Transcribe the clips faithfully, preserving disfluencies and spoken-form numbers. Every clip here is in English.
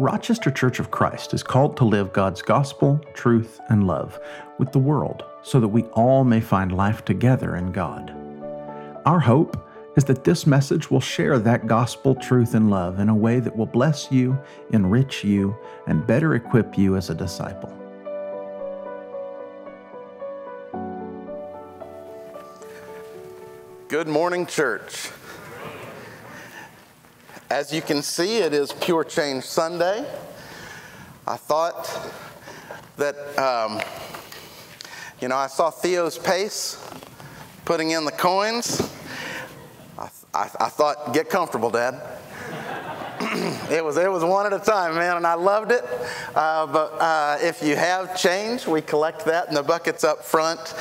Rochester Church of Christ is called to live God's gospel, truth, and love with the world so that we all may find life together in God. Our hope is that this message will share that gospel, truth, and love in a way that will bless you, enrich you, and better equip you as a disciple. Good morning, church. As you can see, it is Pure Change Sunday. I thought that, um, you know, I saw Theo's pace putting in the coins. I, I, I thought, get comfortable, Dad. It was it was one at a time, man, and I loved it. Uh, but uh, if you have change, we collect that in the buckets up front.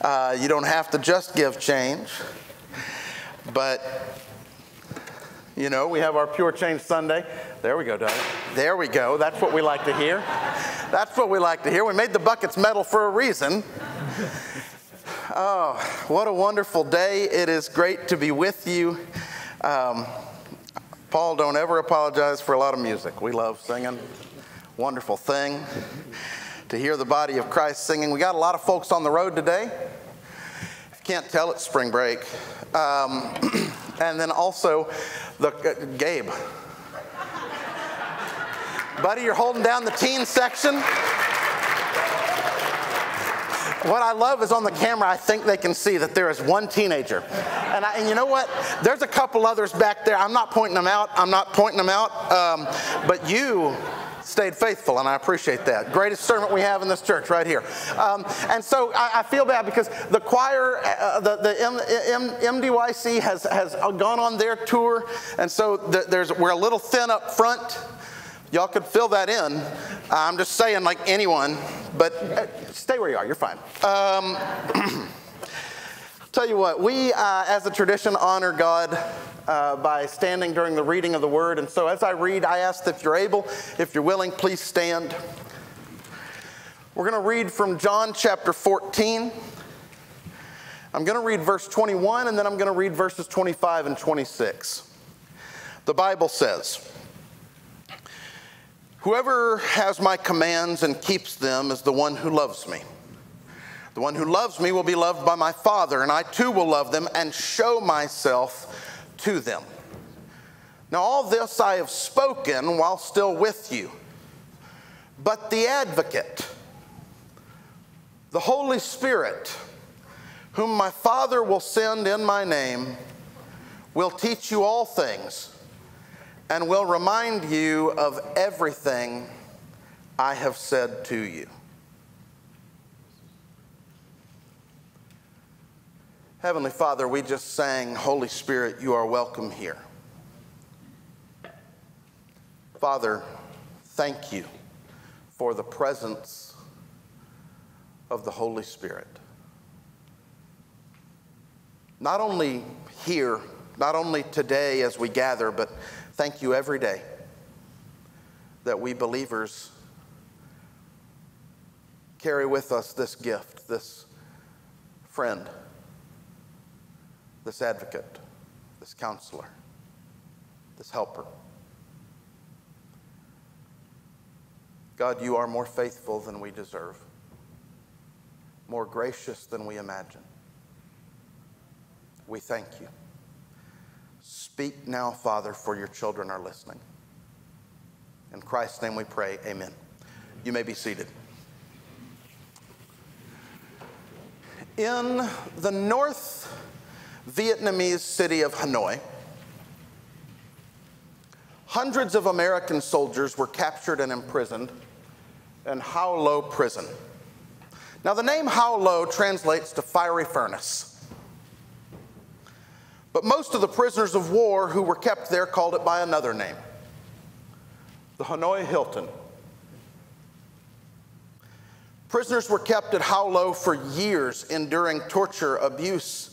Uh, you don't have to just give change, but. You know, we have our Pure Change Sunday. There we go, Doug. There we go. That's what we like to hear. That's what we like to hear. We made the buckets metal for a reason. Oh, what a wonderful day. It is great to be with you. Um, Paul, don't ever apologize for a lot of music. We love singing. Wonderful thing to hear the body of Christ singing. We got a lot of folks on the road today. If you can't tell, it's spring break. Um, and then also, the uh, Gabe. Buddy, you're holding down the teen section. What I love is on the camera, I think they can see that there is one teenager. And, I, and you know what? There's a couple others back there. I'm not pointing them out. I'm not pointing them out. Um, but you stayed faithful, and I appreciate that. Greatest servant we have in this church right here. Um, and so I, I feel bad because the choir, uh, the, the M, M, MDYC has, has gone on their tour, and so the, there's we're a little thin up front. Y'all could fill that in. I'm just saying, like anyone, but uh, stay where you are. You're fine. Um, tell you what, we, uh, as a tradition, honor God Uh, by standing during the reading of the Word. And so as I read, I ask that if you're able, if you're willing, please stand. We're going to read from John chapter fourteen. I'm going to read verse twenty-one, and then I'm going to read verses twenty-five and twenty-six. The Bible says, "Whoever has my commands and keeps them is the one who loves me. The one who loves me will be loved by my Father, and I too will love them and show myself to them. Now all this I have spoken while still with you. But the Advocate, the Holy Spirit, whom my Father will send in my name, will teach you all things and will remind you of everything I have said to you." Heavenly Father, we just sang, "Holy Spirit, you are welcome here." Father, thank you for the presence of the Holy Spirit. Not only here, not only today as we gather, but thank you every day that we believers carry with us this gift, this friend, this advocate, this counselor, this helper. God, you are more faithful than we deserve, more gracious than we imagine. We thank you. Speak now, Father, for your children are listening. In Christ's name we pray, amen. You may be seated. In the North Vietnamese city of Hanoi, hundreds of American soldiers were captured and imprisoned in Hoa Lo prison. Now the name Hoa Lo translates to fiery furnace. But most of the prisoners of war who were kept there called it by another name, the Hanoi Hilton. Prisoners were kept at Hoa Lo for years, enduring torture, abuse,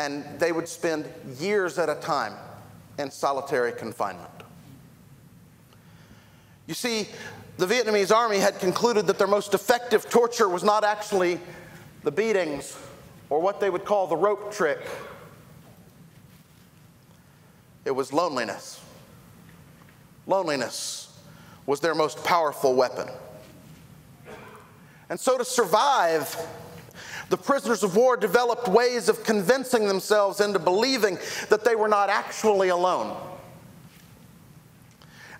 and they would spend years at a time in solitary confinement. You see, the Vietnamese army had concluded that their most effective torture was not actually the beatings or what they would call the rope trick. It was loneliness. Loneliness was their most powerful weapon. And so to survive, the prisoners of war developed ways of convincing themselves into believing that they were not actually alone.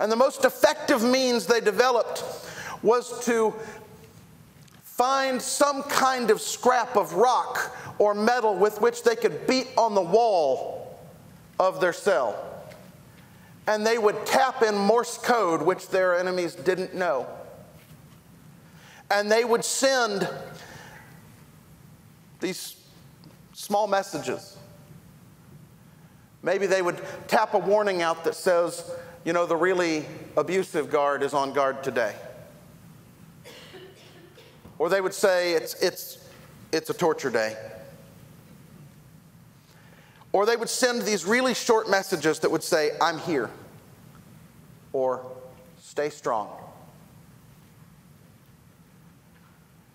And the most effective means they developed was to find some kind of scrap of rock or metal with which they could beat on the wall of their cell. And they would tap in Morse code, which their enemies didn't know. And they would send these small messages. Maybe they would tap a warning out that says, you know, the really abusive guard is on guard today. Or they would say, it's, it's, it's a torture day. Or they would send these really short messages that would say, I'm here. Or stay strong.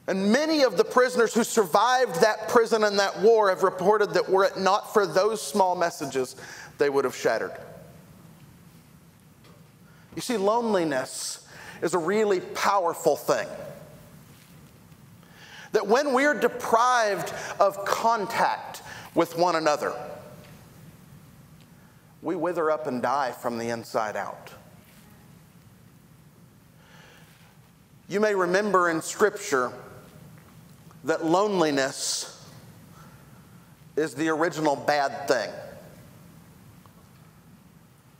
And many of the prisoners who survived that prison and that war have reported that were it not for those small messages, they would have shattered. You see, loneliness is a really powerful thing. That when we're deprived of contact with one another, we wither up and die from the inside out. You may remember in Scripture that loneliness is the original bad thing.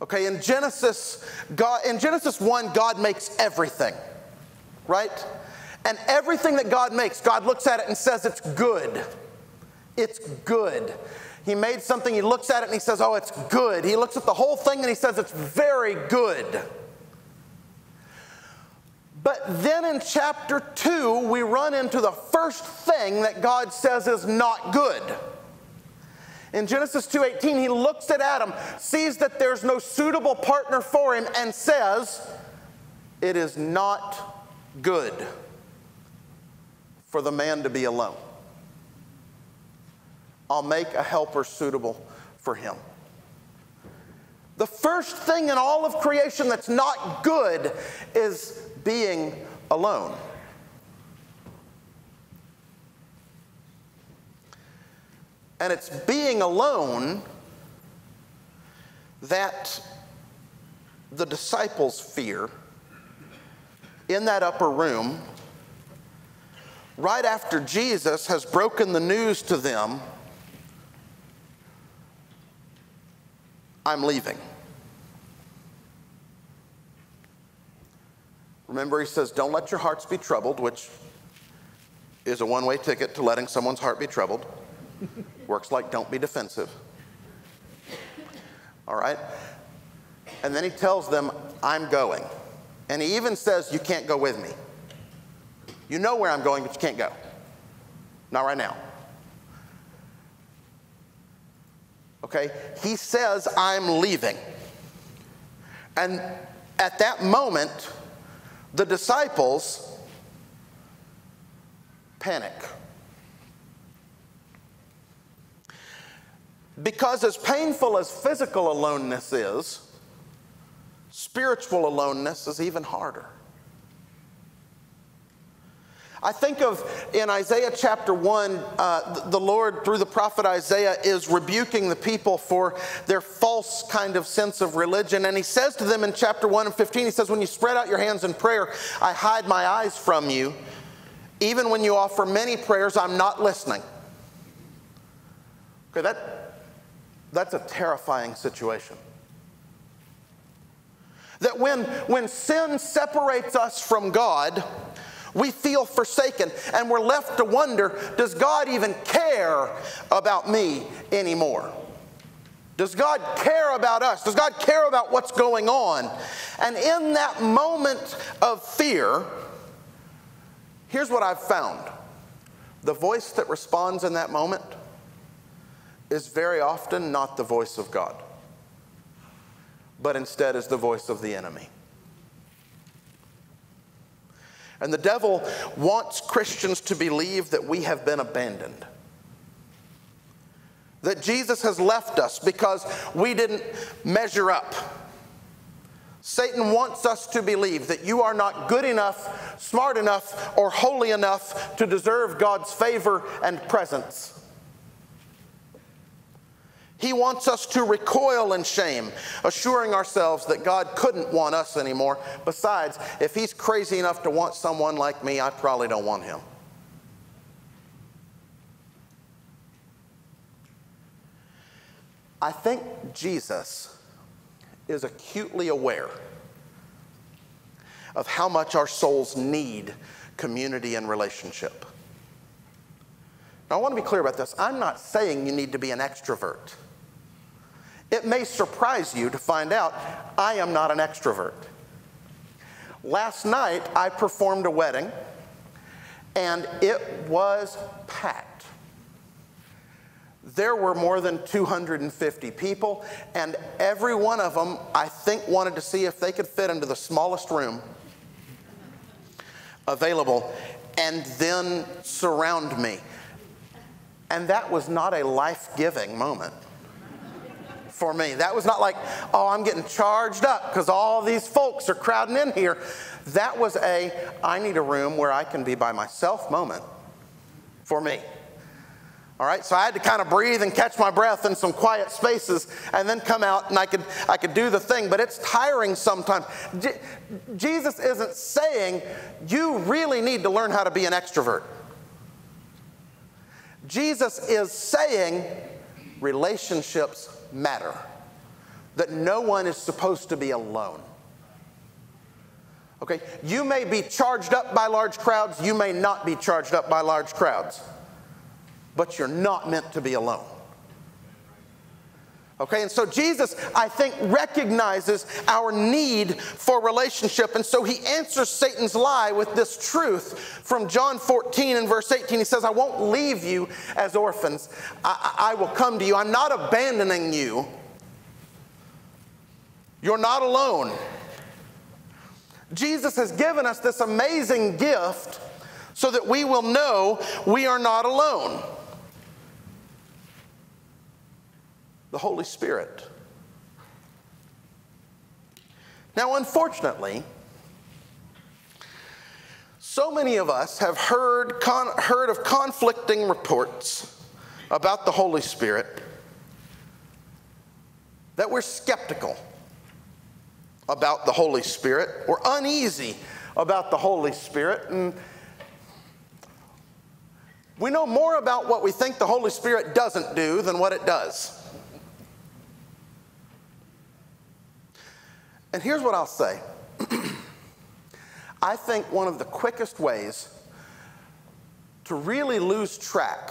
Okay, in Genesis, God, in Genesis one, God makes everything, right? And everything that God makes, God looks at it and says it's good. It's good. He made something, he looks at it and he says, oh, it's good. He looks at the whole thing and he says it's very good. But then in chapter two, we run into the first thing that God says is not good. In Genesis two eighteen, he looks at Adam, sees that there's no suitable partner for him, and says, it is not good for the man to be alone. I'll make a helper suitable for him. The first thing in all of creation that's not good is being alone. And it's being alone that the disciples fear in that upper room right after Jesus has broken the news to them, I'm leaving. Remember, he says, don't let your hearts be troubled, which is a one-way ticket to letting someone's heart be troubled. Works like don't be defensive. All right? And then he tells them, I'm going. And he even says, you can't go with me. You know where I'm going, but you can't go. Not right now. Okay? He says, I'm leaving. And at that moment, the disciples panic. Because as painful as physical aloneness is, spiritual aloneness is even harder. I think of in Isaiah chapter one, uh, the Lord through the prophet Isaiah is rebuking the people for their false kind of sense of religion. And he says to them in chapter one and fifteen, he says, when you spread out your hands in prayer, I hide my eyes from you. Even when you offer many prayers, I'm not listening. Okay, that, that's a terrifying situation. That when, when sin separates us from God, we feel forsaken, and we're left to wonder, does God even care about me anymore? Does God care about us? Does God care about what's going on? And in that moment of fear, here's what I've found. The voice that responds in that moment is very often not the voice of God, but instead is the voice of the enemy. And the devil wants Christians to believe that we have been abandoned. That Jesus has left us because we didn't measure up. Satan wants us to believe that you are not good enough, smart enough, or holy enough to deserve God's favor and presence. He wants us to recoil in shame, assuring ourselves that God couldn't want us anymore. Besides, if he's crazy enough to want someone like me, I probably don't want him. I think Jesus is acutely aware of how much our souls need community and relationship. Now, I want to be clear about this. I'm not saying you need to be an extrovert. It may surprise you to find out I am not an extrovert. Last night, I performed a wedding, and it was packed. There were more than two hundred fifty people, and every one of them, I think, wanted to see if they could fit into the smallest room available and then surround me. And that was not a life-giving moment for me. That was not like, oh, I'm getting charged up because all these folks are crowding in here. That was a, I need a room where I can be by myself moment for me. All right, so I had to kind of breathe and catch my breath in some quiet spaces and then come out and I could, I could do the thing, but it's tiring sometimes. Je- Jesus isn't saying you really need to learn how to be an extrovert. Jesus is saying relationships matter, that no one is supposed to be alone. Okay, you may be charged up by large crowds, you may not be charged up by large crowds, but you're not meant to be alone. Okay, and so Jesus, I think, recognizes our need for relationship. And so he answers Satan's lie with this truth from John fourteen and verse eighteen. He says, I won't leave you as orphans. I, I will come to you. I'm not abandoning you. You're not alone. Jesus has given us this amazing gift so that we will know we are not alone. The Holy Spirit. Now, unfortunately, so many of us have heard, con- heard of conflicting reports about the Holy Spirit that we're skeptical about the Holy Spirit or uneasy about the Holy Spirit. And we know more about what we think the Holy Spirit doesn't do than what it does. And here's what I'll say. I think one of the quickest ways to really lose track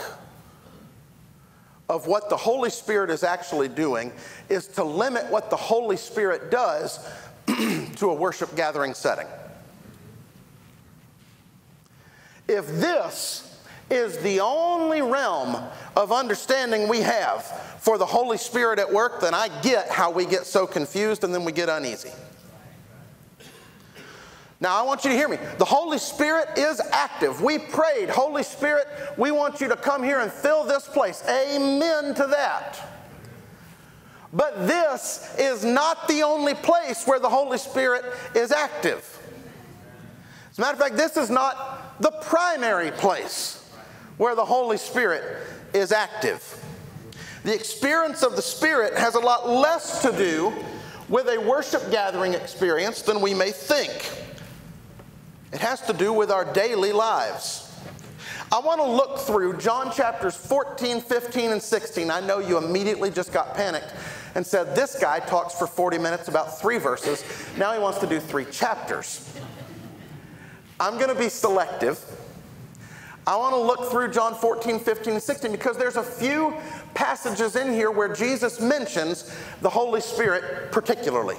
of what the Holy Spirit is actually doing is to limit what the Holy Spirit does to a worship gathering setting. If this is the only realm of understanding we have for the Holy Spirit at work, then I get how we get so confused and then we get uneasy. Now, I want you to hear me. The Holy Spirit is active. We prayed, Holy Spirit, we want you to come here and fill this place. Amen to that. But this is not the only place where the Holy Spirit is active. As a matter of fact, this is not the primary place where the Holy Spirit is active. The experience of the Spirit has a lot less to do with a worship gathering experience than we may think. It has to do with our daily lives. I want to look through John chapters fourteen, fifteen, and sixteen. I know you immediately just got panicked and said, this guy talks for forty minutes about three verses. Now he wants to do three chapters. I'm going to be selective. I want to look through John fourteen, fifteen, and sixteen because there's a few passages in here where Jesus mentions the Holy Spirit particularly.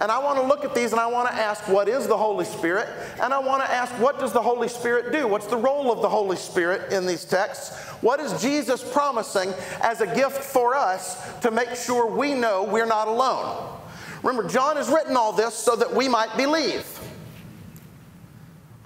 And I want to look at these and I want to ask, what is the Holy Spirit? And I want to ask, what does the Holy Spirit do? What's the role of the Holy Spirit in these texts? What is Jesus promising as a gift for us to make sure we know we're not alone? Remember, John has written all this so that we might believe.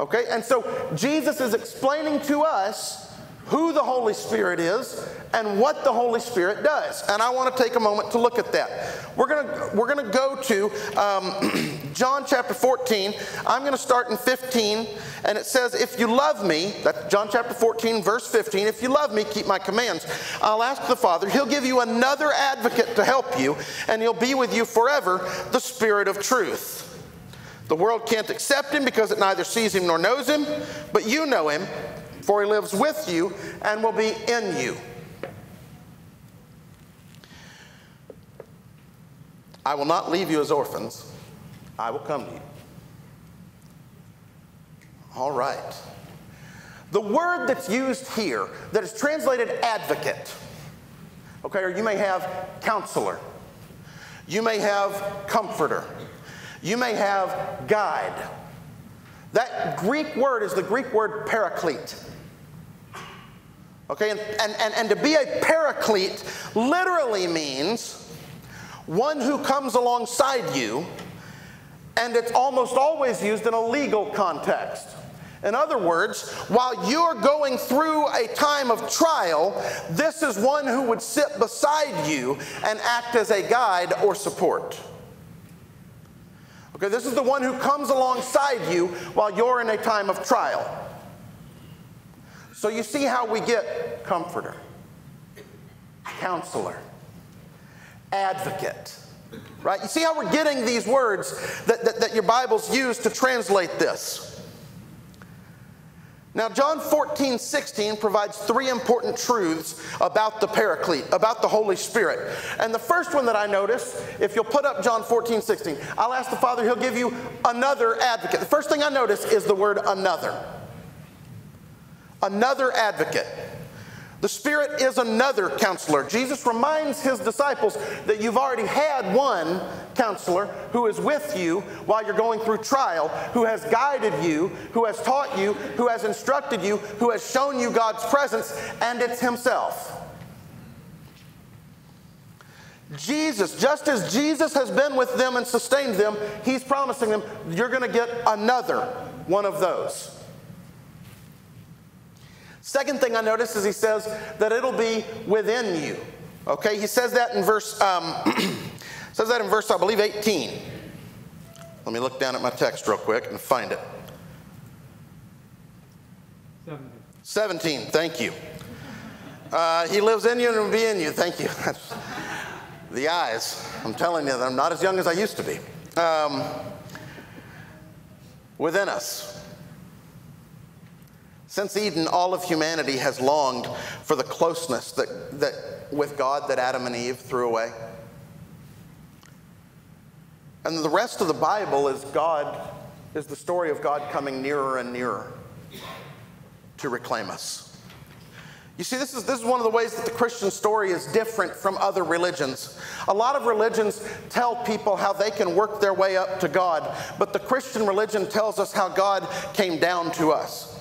Okay, and so Jesus is explaining to us who the Holy Spirit is and what the Holy Spirit does. And I want to take a moment to look at that. We're going to, we're going to go to um, John chapter fourteen. I'm going to start in fifteen, and it says, if you love me, that's John chapter fourteen, verse fifteen, if you love me, keep my commands. I'll ask the Father. He'll give you another advocate to help you, and he'll be with you forever, the Spirit of truth. The world can't accept him because it neither sees him nor knows him, but you know him, for he lives with you and will be in you. I will not leave you as orphans. I will come to you. All right. The word that's used here that is translated advocate, okay, or you may have counselor. You may have comforter. You may have guide. That Greek word is the Greek word paraclete. Okay, and, and, and, and to be a paraclete literally means one who comes alongside you, and it's almost always used in a legal context. In other words, while you're going through a time of trial, this is one who would sit beside you and act as a guide or support. Okay, this is the one who comes alongside you while you're in a time of trial. So you see how we get comforter, counselor, advocate, right? You see how we're getting these words that, that, that your Bibles use to translate this. Now, John fourteen sixteen provides three important truths about the paraclete, about the Holy Spirit. And the first one that I notice, if you'll put up John fourteen sixteen, I'll ask the Father, he'll give you another advocate. The first thing I notice is the word another. Another advocate. The Spirit is another counselor. Jesus reminds his disciples that you've already had one counselor who is with you while you're going through trial, who has guided you, who has taught you, who has instructed you, who has shown you God's presence, and it's himself. Jesus, just as Jesus has been with them and sustained them, he's promising them, you're going to get another one of those. Second thing I notice is he says that it'll be within you. Okay, he says that in verse, um, says that in verse, I believe, eighteen. Let me look down at my text real quick and find it. seventeen. seventeen, thank you. Uh, he lives in you and will be in you, thank you. The eyes, I'm telling you that I'm not as young as I used to be. Um, within us. Since Eden, all of humanity has longed for the closeness that, that, with God that Adam and Eve threw away. And the rest of the Bible is God, is the story of God coming nearer and nearer to reclaim us. You see, this is, this is one of the ways that the Christian story is different from other religions. A lot of religions tell people how they can work their way up to God, but the Christian religion tells us how God came down to us.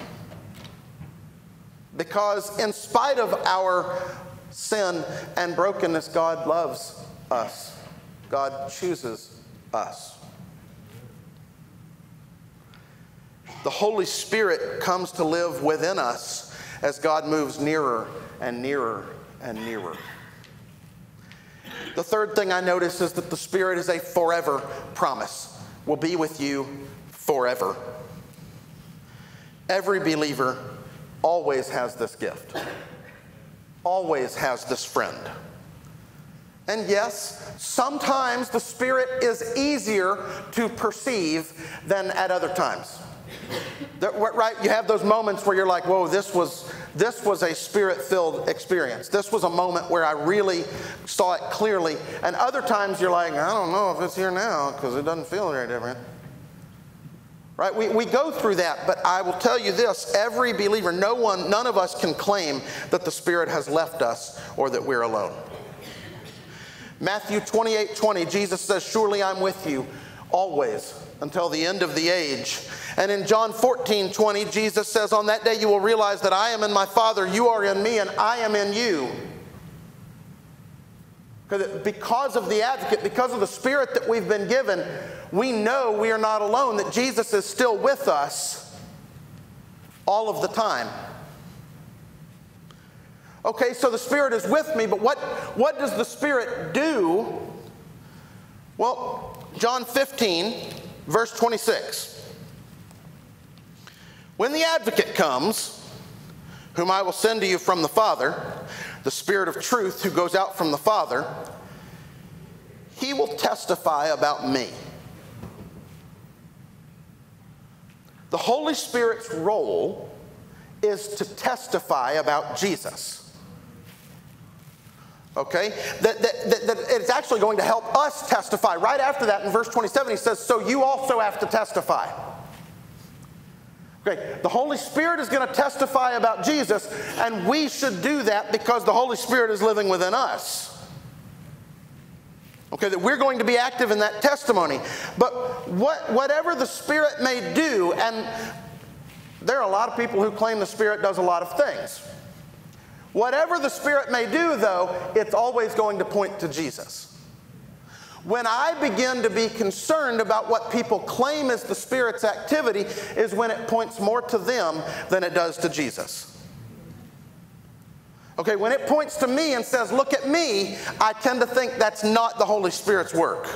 Because in spite of our sin and brokenness, God loves us. God chooses us. The Holy Spirit comes to live within us as God moves nearer and nearer and nearer. The third thing I notice is that the Spirit is a forever promise. Will be with you forever. Every believer always has this gift, always has this friend. And yes, sometimes the Spirit is easier to perceive than at other times. That, right? You have those moments where you're like, whoa, this was, this was a Spirit-filled experience. This was a moment where I really saw it clearly. And other times you're like, I don't know if it's here now because it doesn't feel very different. Right? We, we go through that, but I will tell you this, every believer, no one, none of us can claim that the Spirit has left us or that we're alone. Matthew twenty-eight twenty, Jesus says, surely I'm with you always until the end of the age. And in John fourteen twenty, Jesus says, on that day you will realize that I am in my Father, you are in me, and I am in you. Because of the advocate, because of the Spirit that we've been given, we know we are not alone, that Jesus is still with us all of the time. Okay, so the Spirit is with me, but what, what does the Spirit do? Well, John fifteen, verse twenty-six. When the Advocate comes, whom I will send to you from the Father, the Spirit of truth who goes out from the Father, he will testify about me. The Holy Spirit's role is to testify about Jesus. Okay? That, that, that, that it's actually going to help us testify. Right after that, in verse twenty-seven, he says, so you also have to testify. Okay, the Holy Spirit is going to testify about Jesus, and we should do that because the Holy Spirit is living within us. Okay, that we're going to be active in that testimony. But what, whatever the Spirit may do, and there are a lot of people who claim the Spirit does a lot of things. Whatever the Spirit may do, though, it's always going to point to Jesus. When I begin to be concerned about what people claim is the Spirit's activity is when it points more to them than it does to Jesus. Okay, when it points to me and says, look at me, I tend to think that's not the Holy Spirit's work.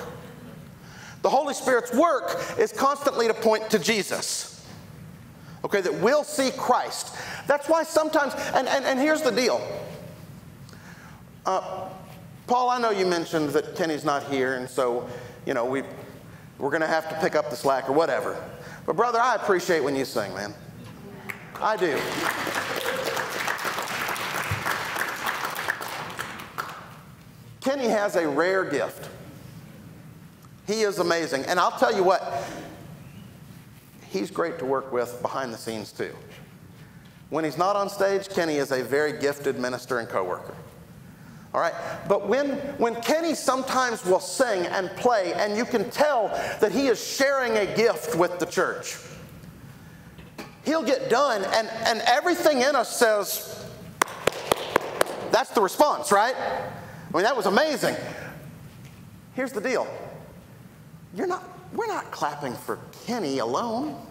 The Holy Spirit's work is constantly to point to Jesus. Okay, that we'll see Christ. That's why sometimes, and, and, and here's the deal. Uh, Paul, I know you mentioned that Kenny's not here, and so, you know, we, we're going to have to pick up the slack or whatever. But brother, I appreciate when you sing, man. I do. Kenny has a rare gift. He is amazing. And I'll tell you what, he's great to work with behind the scenes too. When he's not on stage, Kenny is a very gifted minister and coworker. All right, but when, when Kenny sometimes will sing and play, and you can tell that he is sharing a gift with the church, he'll get done, and, and everything in us says, that's the response, right? I mean, that was amazing. Here's the deal. You're not... We're not clapping for Kenny alone.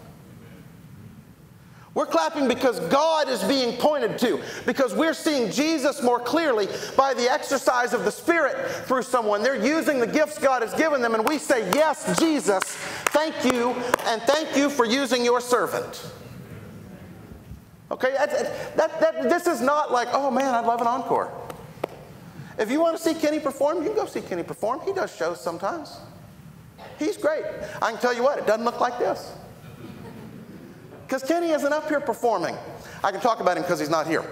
We're clapping because God is being pointed to, because we're seeing Jesus more clearly by the exercise of the Spirit through someone. They're using the gifts God has given them, and we say, yes, Jesus, thank you, and thank you for using your servant. Okay, that, that, that, this is not like, oh man, I'd love an encore. If you want to see Kenny perform, you can go see Kenny perform. He does shows sometimes. He's great. I can tell you what, it doesn't look like this. Because Kenny isn't up here performing. I can talk about him because he's not here.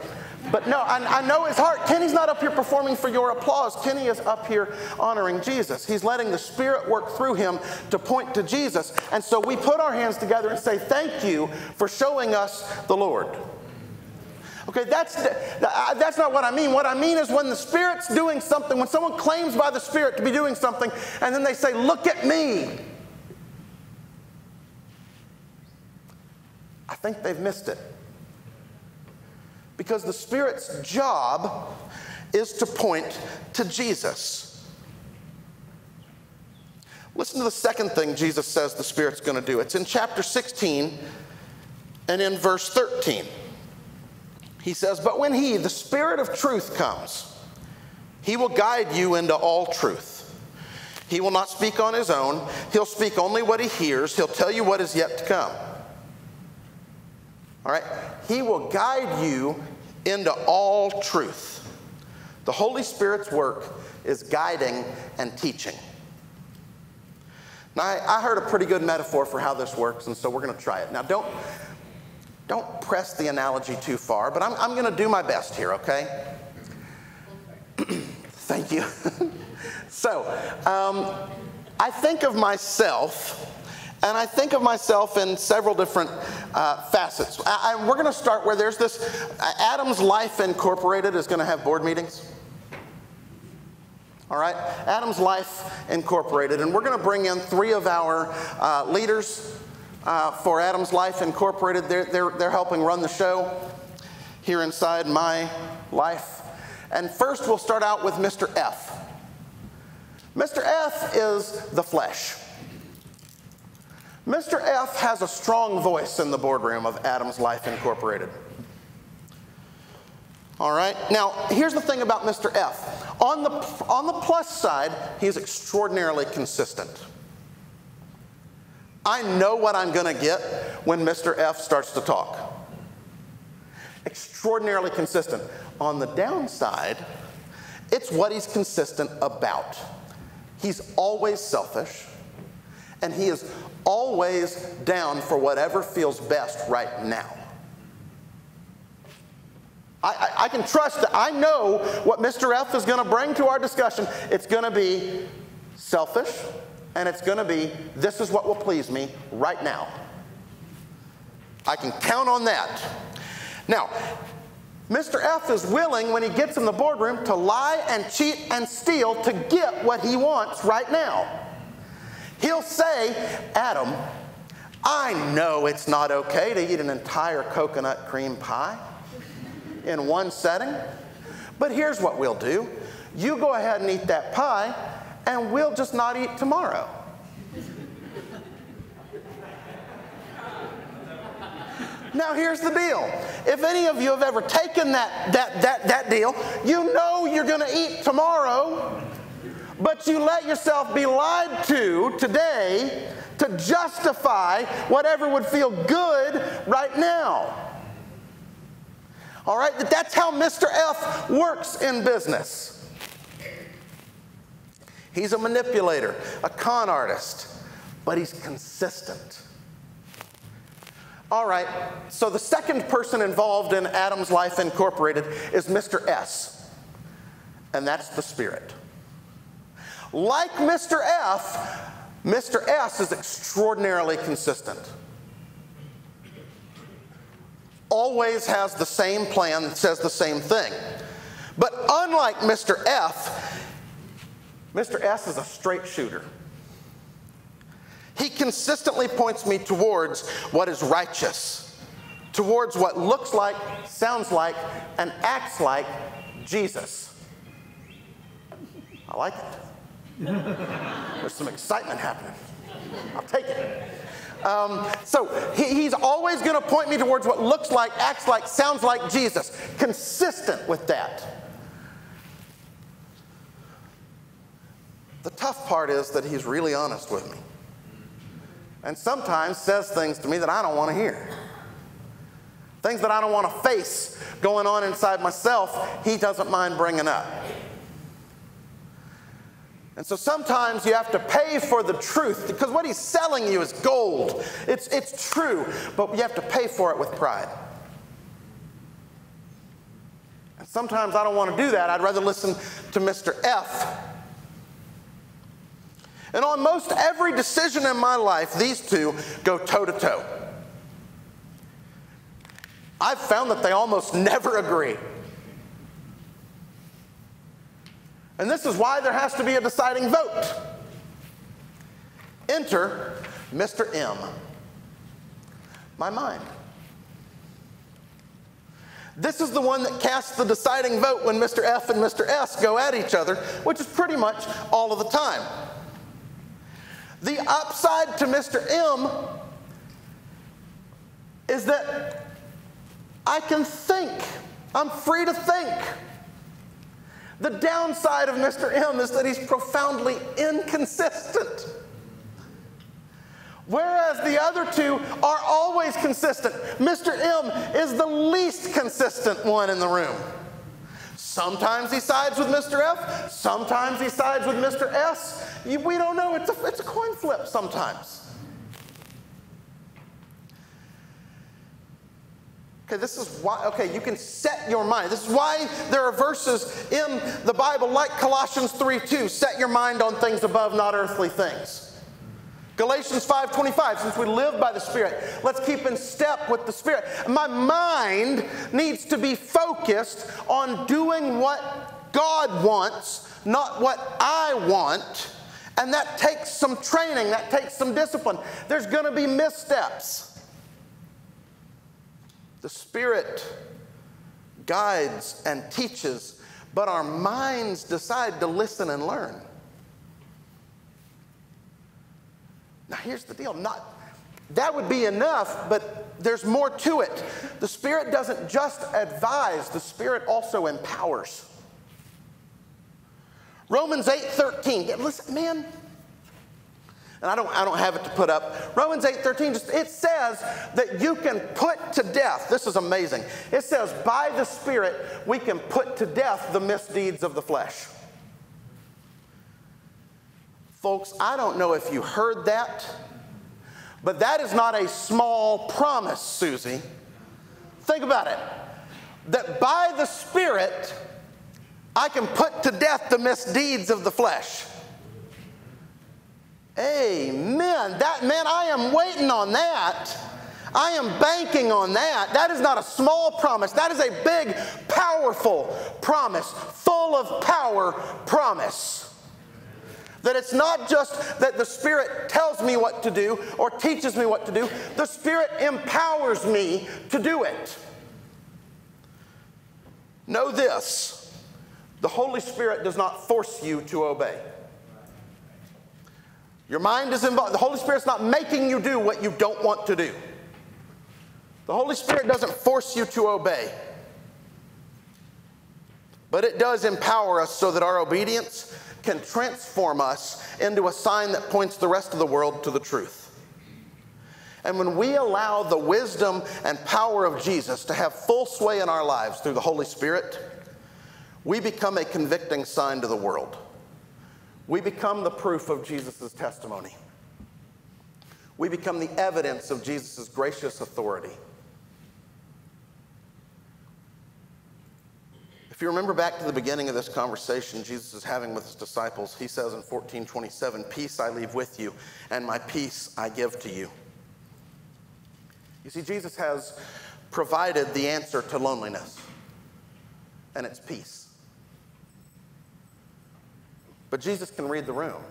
But no, I, I know his heart. Kenny's not up here performing for your applause. Kenny is up here honoring Jesus. He's letting the Spirit work through him to point to Jesus. And so we put our hands together and say, thank you for showing us the Lord. Okay, that's, that's not what I mean. What I mean is when the Spirit's doing something, when someone claims by the Spirit to be doing something, and then they say, look at me. I think they've missed it. Because the Spirit's job is to point to Jesus. Listen to the second thing Jesus says the Spirit's going to do. It's in chapter sixteen and in verse thirteen. He says, but when he, the Spirit of truth, comes, he will guide you into all truth. He will not speak on his own. He'll speak only what he hears. He'll tell you what is yet to come. All right? He will guide you into all truth. The Holy Spirit's work is guiding and teaching. Now, I, I heard a pretty good metaphor for how this works, and so we're going to try it. Now, don't... Don't press the analogy too far, but I'm, I'm going to do my best here, okay? Thank you. So, um, I think of myself, and I think of myself in several different uh, facets. I, I, we're going to start where there's this, uh, Adam's Life Incorporated is going to have board meetings. All right? Adam's Life Incorporated, and we're going to bring in three of our uh, leaders Uh, for Adam's Life Incorporated. They're, they're, they're helping run the show here inside my life. And first we'll start out with Mister F. Mister F is the flesh. Mister F has a strong voice in the boardroom of Adam's Life Incorporated. All right. Now, here's the thing about Mister F. On the, on the plus side, he's extraordinarily consistent. I know what I'm going to get when Mister F starts to talk. Extraordinarily consistent. On the downside, it's what he's consistent about. He's always selfish, and he is always down for whatever feels best right now. I, I, I can trust that I know what Mister F is going to bring to our discussion. It's going to be selfish, and it's going to be, this is what will please me right now. I can count on that. Now, Mister F is willing, when he gets in the boardroom, to lie and cheat and steal to get what he wants right now. He'll say, Adam, I know it's not okay to eat an entire coconut cream pie in one setting, but here's what we'll do. You go ahead and eat that pie, and we'll just not eat tomorrow. Now here's the deal. If any of you have ever taken that, that, that, that deal, you know you're going to eat tomorrow, but you let yourself be lied to today to justify whatever would feel good right now. All right, that's how Mister F works in business. He's a manipulator, a con artist, but he's consistent. All right, so the second person involved in Adam's Life Incorporated is Mister S, and that's the Spirit. Like Mister F, Mister S is extraordinarily consistent. Always has the same plan, says the same thing. But unlike Mister F, Mister S is a straight shooter. He consistently points me towards what is righteous, towards what looks like, sounds like, and acts like Jesus. I like it. There's some excitement happening. I'll take it. Um, so he, he's always going to point me towards what looks like, acts like, sounds like Jesus. Consistent with that. The tough part is that he's really honest with me. And sometimes says things to me that I don't want to hear. Things that I don't want to face going on inside myself, he doesn't mind bringing up. And so sometimes you have to pay for the truth, because what he's selling you is gold. It's, it's true, but you have to pay for it with pride. And sometimes I don't want to do that. I'd rather listen to Mister F. And on most every decision in my life, these two go toe-to-toe. I've found that they almost never agree. And this is why there has to be a deciding vote. Enter Mister M, my mind. This is the one that casts the deciding vote when Mister F and Mister S go at each other, which is pretty much all of the time. The upside to Mister M is that I can think. I'm free to think. The downside of Mister M is that he's profoundly inconsistent. Whereas the other two are always consistent, Mister M is the least consistent one in the room. Sometimes he sides with Mister F, sometimes he sides with Mister S. We don't know, it's a, it's a coin flip sometimes. Okay, this is why, okay, you can set your mind. This is why there are verses in the Bible like Colossians three two, set your mind on things above, not earthly things. Galatians five twenty-five, since we live by the Spirit, let's keep in step with the Spirit. My mind needs to be focused on doing what God wants, not what I want, and that takes some training, that takes some discipline. There's going to be missteps. The Spirit guides and teaches, but our minds decide to listen and learn. Now here's the deal, not, That would be enough, but there's more to it. The Spirit doesn't just advise, the Spirit also empowers. Romans eight thirteen. Listen, man. And I don't, I don't have it to put up. Romans eight thirteen, it says that you can put to death. This is amazing. It says, by the Spirit, we can put to death the misdeeds of the flesh. Folks, I don't know if you heard that, but that is not a small promise, Susie. Think about it. That by the Spirit, I can put to death the misdeeds of the flesh. Amen. That, man, I am waiting on that. I am banking on that. That is not a small promise. That is a big, powerful promise, full of power promise. That it's not just that the Spirit tells me what to do or teaches me what to do. The Spirit empowers me to do it. Know this, the Holy Spirit does not force you to obey. Your mind is involved. The Holy Spirit's not making you do what you don't want to do. The Holy Spirit doesn't force you to obey. But it does empower us so that our obedience can transform us into a sign that points the rest of the world to the truth. And when we allow the wisdom and power of Jesus to have full sway in our lives through the Holy Spirit, we become a convicting sign to the world. We become the proof of Jesus' testimony. We become the evidence of Jesus' gracious authority. If you remember back to the beginning of this conversation Jesus is having with his disciples, he says in fourteen twenty-seven, peace I leave with you, and my peace I give to you. You see, Jesus has provided the answer to loneliness, and it's peace. But Jesus can read the room.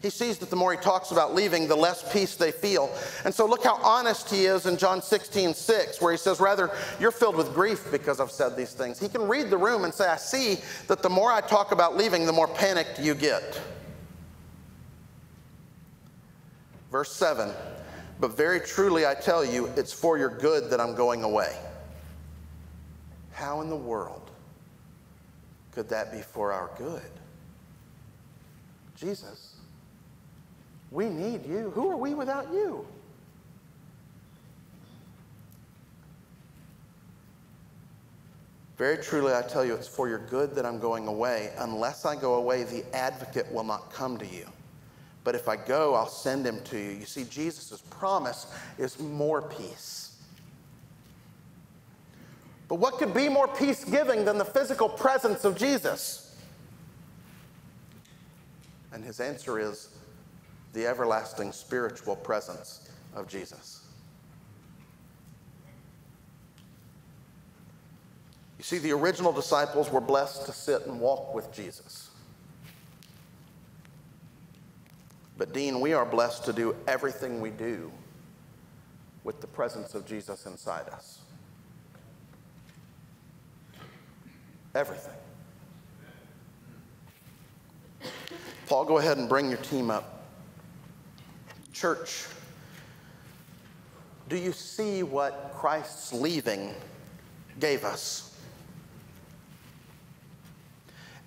He sees that the more he talks about leaving, the less peace they feel. And so look how honest he is in John sixteen six, where he says, rather, you're filled with grief because I've said these things. He can read the room and say, I see that the more I talk about leaving, the more panicked you get. Verse seven, but very truly I tell you, it's for your good that I'm going away. How in the world could that be for our good? Jesus, we need you. Who are we without you? Very truly, I tell you, it's for your good that I'm going away. Unless I go away, the advocate will not come to you. But if I go, I'll send him to you. You see, Jesus' promise is more peace. But what could be more peace-giving than the physical presence of Jesus? And his answer is, the everlasting spiritual presence of Jesus. You see, the original disciples were blessed to sit and walk with Jesus. But Dean, we are blessed to do everything we do with the presence of Jesus inside us. Everything. Paul, go ahead and bring your team up. Church, do you see what Christ's leaving gave us?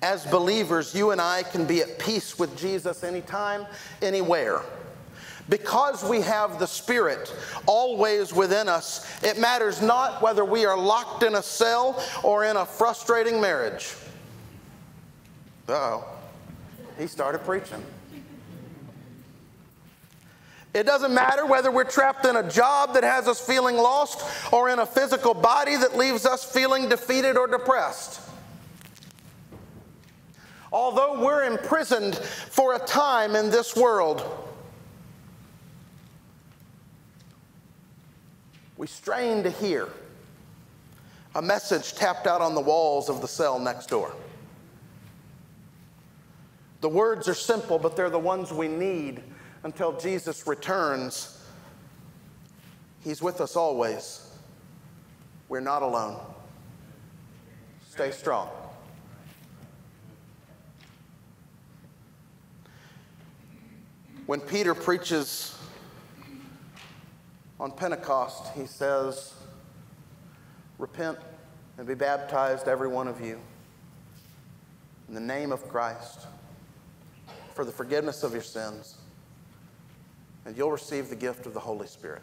As believers, you and I can be at peace with Jesus anytime, anywhere. Because we have the Spirit always within us, it matters not whether we are locked in a cell or in a frustrating marriage. Uh-oh. He started preaching. It doesn't matter whether we're trapped in a job that has us feeling lost or in a physical body that leaves us feeling defeated or depressed. Although we're imprisoned for a time in this world, we strain to hear a message tapped out on the walls of the cell next door. The words are simple, but they're the ones we need. Until Jesus returns, he's with us always. We're not alone. Stay strong. When Peter preaches on Pentecost, he says, repent and be baptized, every one of you, in the name of Christ, for the forgiveness of your sins, and you'll receive the gift of the Holy Spirit.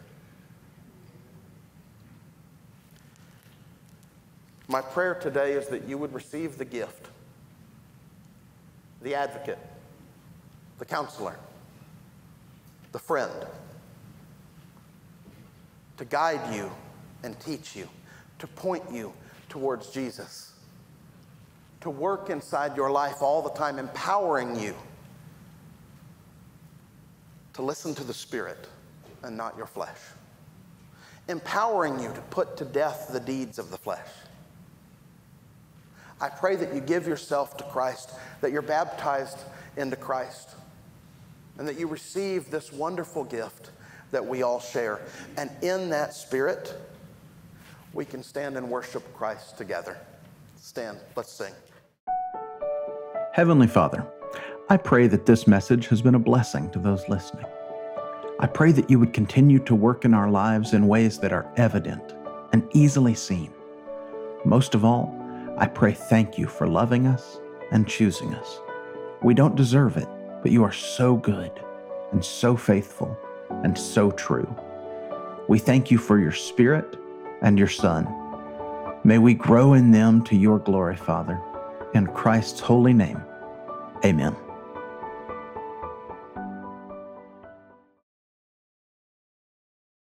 My prayer today is that you would receive the gift, the advocate, the counselor, the friend, to guide you and teach you, to point you towards Jesus, to work inside your life all the time, empowering you to listen to the Spirit and not your flesh, empowering you to put to death the deeds of the flesh. I pray that you give yourself to Christ, that you're baptized into Christ, and that you receive this wonderful gift that we all share. And in that spirit, we can stand and worship Christ together. Stand, let's sing. Heavenly Father, I pray that this message has been a blessing to those listening. I pray that you would continue to work in our lives in ways that are evident and easily seen. Most of all, I pray thank you for loving us and choosing us. We don't deserve it, but you are so good and so faithful and so true. We thank you for your Spirit and your Son. May we grow in them to your glory, Father. In Christ's holy name, amen.